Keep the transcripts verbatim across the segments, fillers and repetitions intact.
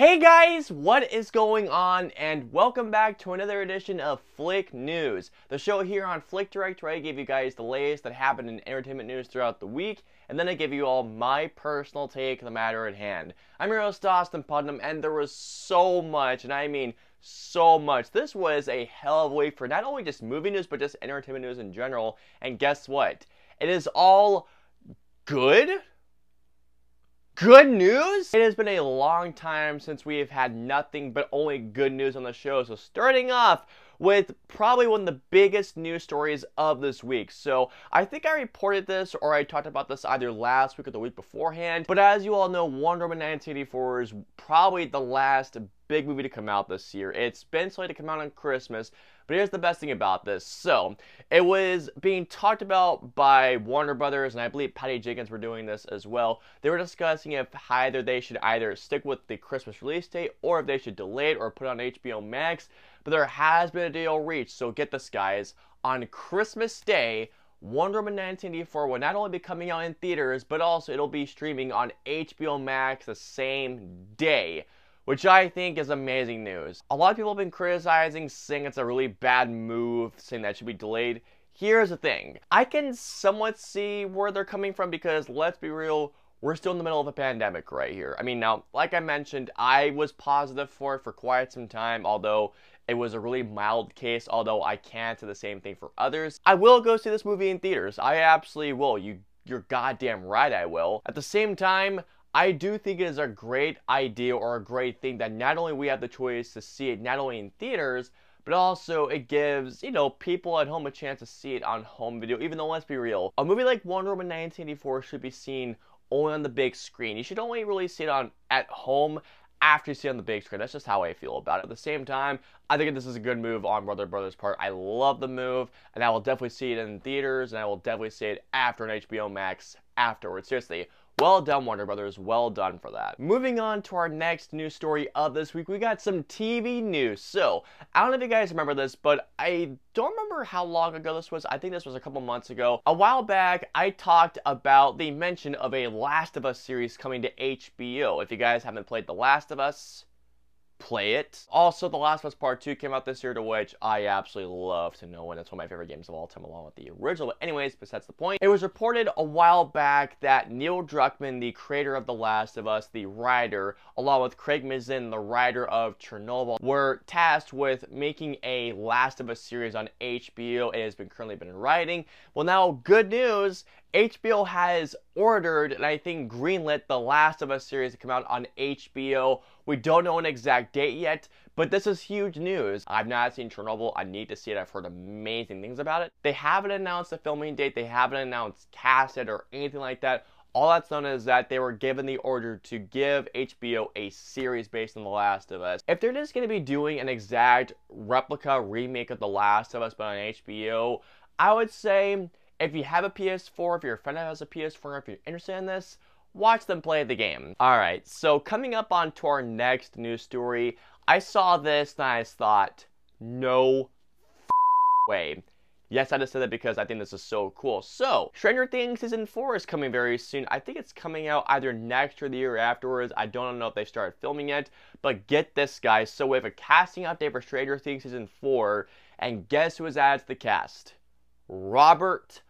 Hey guys, what is going on, and welcome back to another edition of Flick News, the show here on Flick Direct where I give you guys the latest that happened in entertainment news throughout the week, and then I give you all my personal take on the matter at hand. I'm your host, Austin Putnam, and there was so much, and I mean so much. This was a hell of a week for not only just movie news, but just entertainment news in general, and guess what? It is all good? Good news? It has been a long time since we have had nothing but only good news on the show. So starting off with probably one of the biggest news stories of this week. So I think I reported this or I talked about this either last week or the week beforehand. But as you all know, Wonder Woman nineteen eighty-four is probably the last big movie to come out this year. It's been slated to come out on Christmas. But here's the best thing about this. So, it was being talked about by Warner Brothers, and I believe Patty Jenkins were doing this as well. They were discussing if either they should either stick with the Christmas release date, or if they should delay it or put it on H B O Max. But there has been a deal reached, so get this, guys. On Christmas Day, Wonder Woman nineteen eighty-four will not only be coming out in theaters, but also it'll be streaming on H B O Max the same day, which I think is amazing news. A lot of people have been criticizing, saying it's a really bad move, saying that should be delayed. Here's the thing. I can somewhat see where they're coming from because, let's be real, we're still in the middle of a pandemic right here. I mean, now, like I mentioned, I was positive for it for quite some time, although it was a really mild case, although I can't do the same thing for others. I will go see this movie in theaters. I absolutely will. You, you're goddamn right I will. At the same time, I do think it is a great idea or a great thing that not only we have the choice to see it not only in theaters, but also it gives, you know, people at home a chance to see it on home video, even though, let's be real, a movie like Wonder Woman nineteen eighty-four should be seen only on the big screen. You should only really see it on at home after you see it on the big screen. That's just how I feel about it. At the same time, I think this is a good move on Warner Brothers' part. I love the move, and I will definitely see it in theaters, and I will definitely see it after on H B O Max afterwards. Seriously. Well done, Warner Brothers. Well done for that. Moving on to our next news story of this week, we got some T V news. So, I don't know if you guys remember this, but I don't remember how long ago this was. I think this was a couple months ago. A while back, I talked about the mention of a Last of Us series coming to H B O. If you guys haven't played The Last of Us, play it. Also, The Last of Us Part two came out this year, to which I absolutely love to know when. That's one of my favorite games of all time, along with the original. But anyways, besides the point, it was reported a while back that Neil Druckmann, the creator of The Last of Us, the writer, along with Craig Mazin, the writer of Chernobyl, were tasked with making a Last of Us series on H B O. It has been currently been in writing. Well, now, good news. H B O has ordered, and I think greenlit, The Last of Us series to come out on H B O. We don't know an exact date yet, but this is huge news. I've not seen Chernobyl. I need to see it. I've heard amazing things about it. They haven't announced a filming date. They haven't announced cast it or anything like that. All that's known is that they were given the order to give H B O a series based on The Last of Us. If they're just going to be doing an exact replica remake of The Last of Us but on H B O, I would say, if you have a P S four, if your friend has a P S four, if you're interested in this, watch them play the game. Alright, so coming up on to our next news story, I saw this and I just thought, no way. Yes, I just said that because I think this is so cool. So, Stranger Things Season four is coming very soon. I think it's coming out either next or the year afterwards. I don't know if they started filming yet, but get this, guys. So we have a casting update for Stranger Things Season four, and guess who was added to the cast? Robert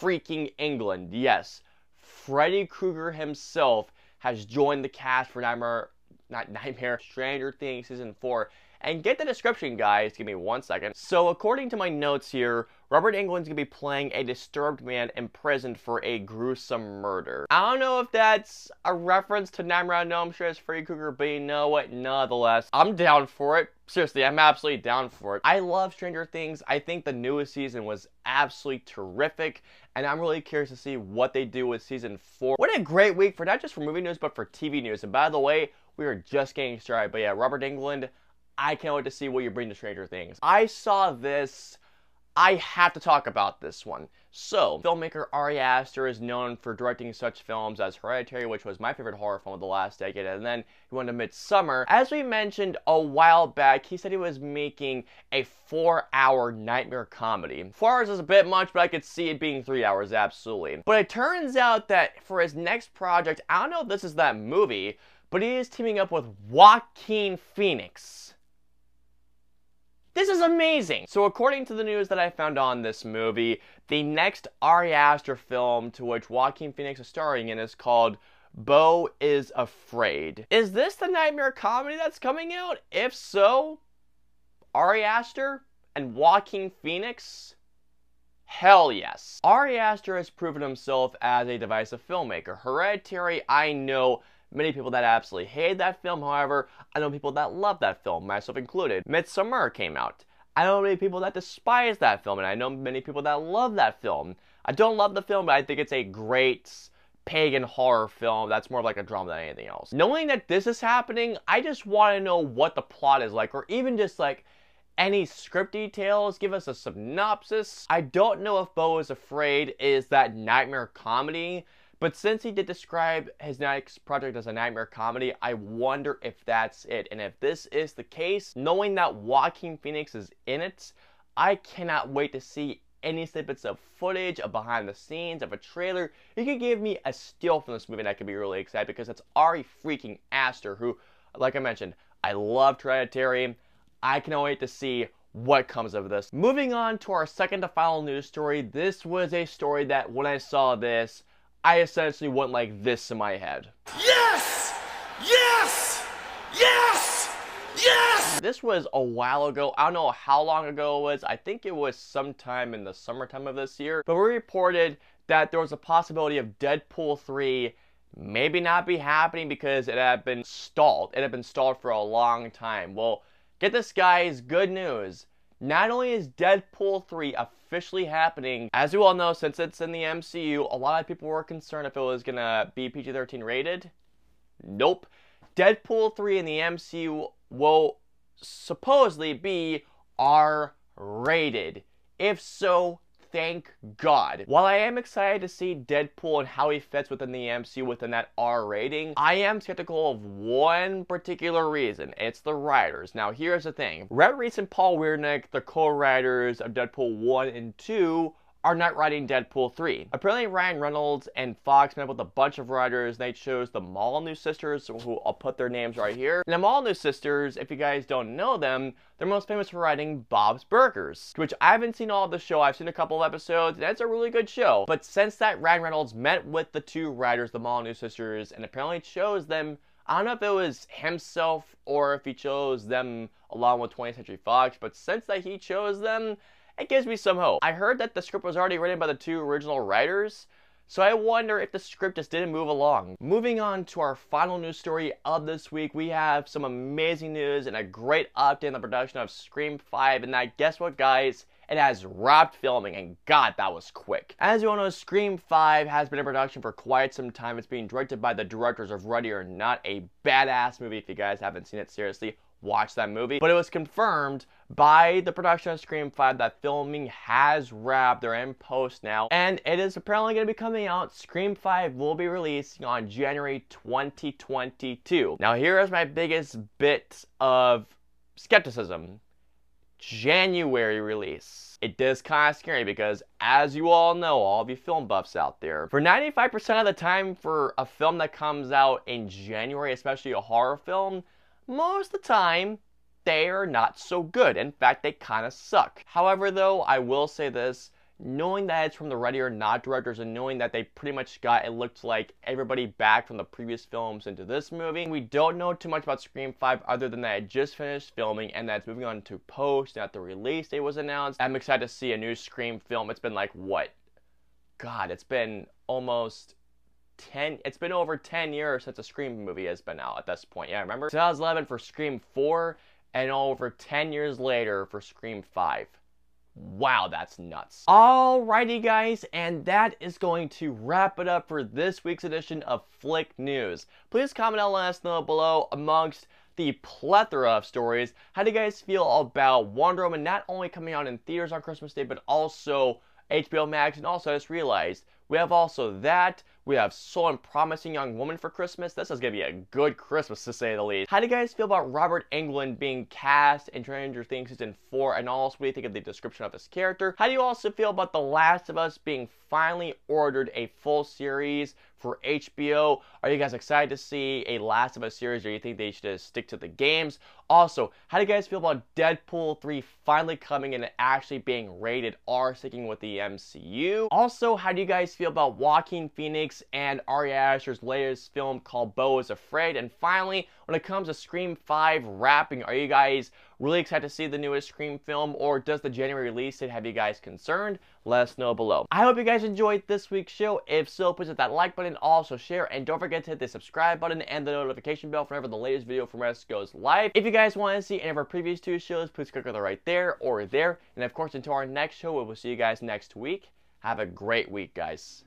freaking Englund. Yes, Freddy Krueger himself has joined the cast for Nightmare, not Nightmare, Stranger Things Season four. And get the description, guys. Give me one second. So, according to my notes here, Robert Englund's gonna be playing a disturbed man imprisoned for a gruesome murder. I don't know if that's a reference to Nightmare on Elm Street as Freddy Krueger, but you know what? Nonetheless, I'm down for it. Seriously, I'm absolutely down for it. I love Stranger Things. I think the newest season was absolutely terrific, and I'm really curious to see what they do with Season four. What a great week for not just for movie news, but for T V news. And by the way, we are just getting started. But yeah, Robert Englund, I can't wait to see what you bring to Stranger Things. I saw this. I have to talk about this one. So, filmmaker Ari Aster is known for directing such films as Hereditary, which was my favorite horror film of the last decade, and then he went to Midsommar. As we mentioned a while back, he said he was making a four-hour nightmare comedy. Four hours is a bit much, but I could see it being three hours, absolutely. But it turns out that for his next project, I don't know if this is that movie, but he is teaming up with Joaquin Phoenix. This is amazing! So according to the news that I found on this movie, the next Ari Aster film to which Joaquin Phoenix is starring in is called Beau Is Afraid. Is this the Nightmare comedy that's coming out? If so, Ari Aster and Joaquin Phoenix? Hell yes. Ari Aster has proven himself as a divisive filmmaker. Hereditary, I know many people that absolutely hated that film, however, I know people that love that film, myself included. Midsommar came out. I know many people that despise that film, and I know many people that love that film. I don't love the film, but I think it's a great pagan horror film that's more of like a drama than anything else. Knowing that this is happening, I just want to know what the plot is like, or even just like any script details, give us a synopsis. I don't know if Beau Is Afraid is that nightmare comedy, but since he did describe his next project as a nightmare comedy, I wonder if that's it. And if this is the case, knowing that Joaquin Phoenix is in it, I cannot wait to see any snippets of footage, of behind the scenes, of a trailer. You could give me a steal from this movie and I could be really excited, because it's Ari freaking Aster, who, like I mentioned, I love Hereditary. I cannot wait to see what comes of this. Moving on to our second to final news story. This was a story that when I saw this, I essentially went like this in my head. Yes! Yes! Yes! Yes! This was a while ago. I don't know how long ago it was. I think it was sometime in the summertime of this year. But we reported that there was a possibility of Deadpool three maybe not be happening because it had been stalled. It had been stalled for a long time. Well, get this, guys, good news. Not only is Deadpool three officially happening, as you all know, since it's in the M C U, a lot of people were concerned if it was gonna be P G thirteen rated. Nope. Deadpool three in the M C U will supposedly be R rated. If so, thank God. While I am excited to see Deadpool and how he fits within the M C U within that R rating, I am skeptical of one particular reason. It's the writers. Now, here's the thing. Rhett Reese and Paul Wernick, the co-writers of Deadpool one and two, are not writing Deadpool three. Apparently, Ryan Reynolds and Fox met up with a bunch of writers. They chose the Molyneux Sisters, who I'll put their names right here. And the Molyneux Sisters, if you guys don't know them, they're most famous for writing Bob's Burgers, which I haven't seen all of the show. I've seen a couple of episodes, and it's a really good show. But since that, Ryan Reynolds met with the two writers, the Molyneux Sisters, and apparently chose them. I don't know if it was himself or if he chose them along with twentieth century fox, but since that he chose them, it gives me some hope. I heard that the script was already written by the two original writers, so I wonder if the script just didn't move along. Moving on to our final news story of this week, we have some amazing news and a great update on the production of Scream five, and that, guess what, guys? It has wrapped filming, and God, that was quick. As you all know, Scream five has been in production for quite some time. It's being directed by the directors of Ready or Not, a badass movie. If you guys haven't seen it, seriously, watch that movie. But it was confirmed by the production of Scream five that filming has wrapped. They're in post now, and it is apparently going to be coming out. Scream five will be releasing on January twenty twenty-two. Now, here is my biggest bit of skepticism. January release. It is kind of scary because, as you all know, all of you film buffs out there, for ninety-five percent of the time, for a film that comes out in January, especially a horror film, most of the time, they are not so good. In fact, they kind of suck. However, though, I will say this. Knowing that it's from the Ready or Not directors, and knowing that they pretty much got, it looked like, everybody back from the previous films into this movie, we don't know too much about Scream five other than that it just finished filming and that it's moving on to post, and that the release date was announced. I'm excited to see a new Scream film. It's been like, what? God, it's been almost... ten it's been over ten years since a Scream movie has been out at this point. Yeah, I remember twenty eleven for Scream four, and over ten years later for Scream five. Wow, that's nuts. Alrighty, guys, and that is going to wrap it up for this week's edition of Flick News. Please comment and let us know below, amongst the plethora of stories, how do you guys feel about Wonder Woman not only coming out in theaters on Christmas Day, but also H B O Max, and also, I just realized, we have also that, we have So Unpromising Young Woman for Christmas. This is going to be a good Christmas, to say the least. How do you guys feel about Robert Englund being cast in Stranger Things Season four, and also what do you think of the description of his character? How do you also feel about The Last of Us being finally ordered a full series for H B O. Are you guys excited to see a Last of Us series, or you think they should just stick to the games? Also, how do you guys feel about Deadpool three finally coming in and actually being rated R, sticking with the M C U? Also, how do you guys feel about Joaquin Phoenix and Ari Aster's latest film called Beau Is Afraid? And finally, when it comes to Scream five wrapping, are you guys really excited to see the newest Scream film, or does the January release date have you guys concerned? Let us know below. I hope you guys enjoyed this week's show. If so, please hit that like button, also share, and don't forget to hit the subscribe button and the notification bell for whenever the latest video from us goes live. If you guys want to see any of our previous two shows, please click on the right there or there. And of course, until our next show, we will see you guys next week. Have a great week, guys.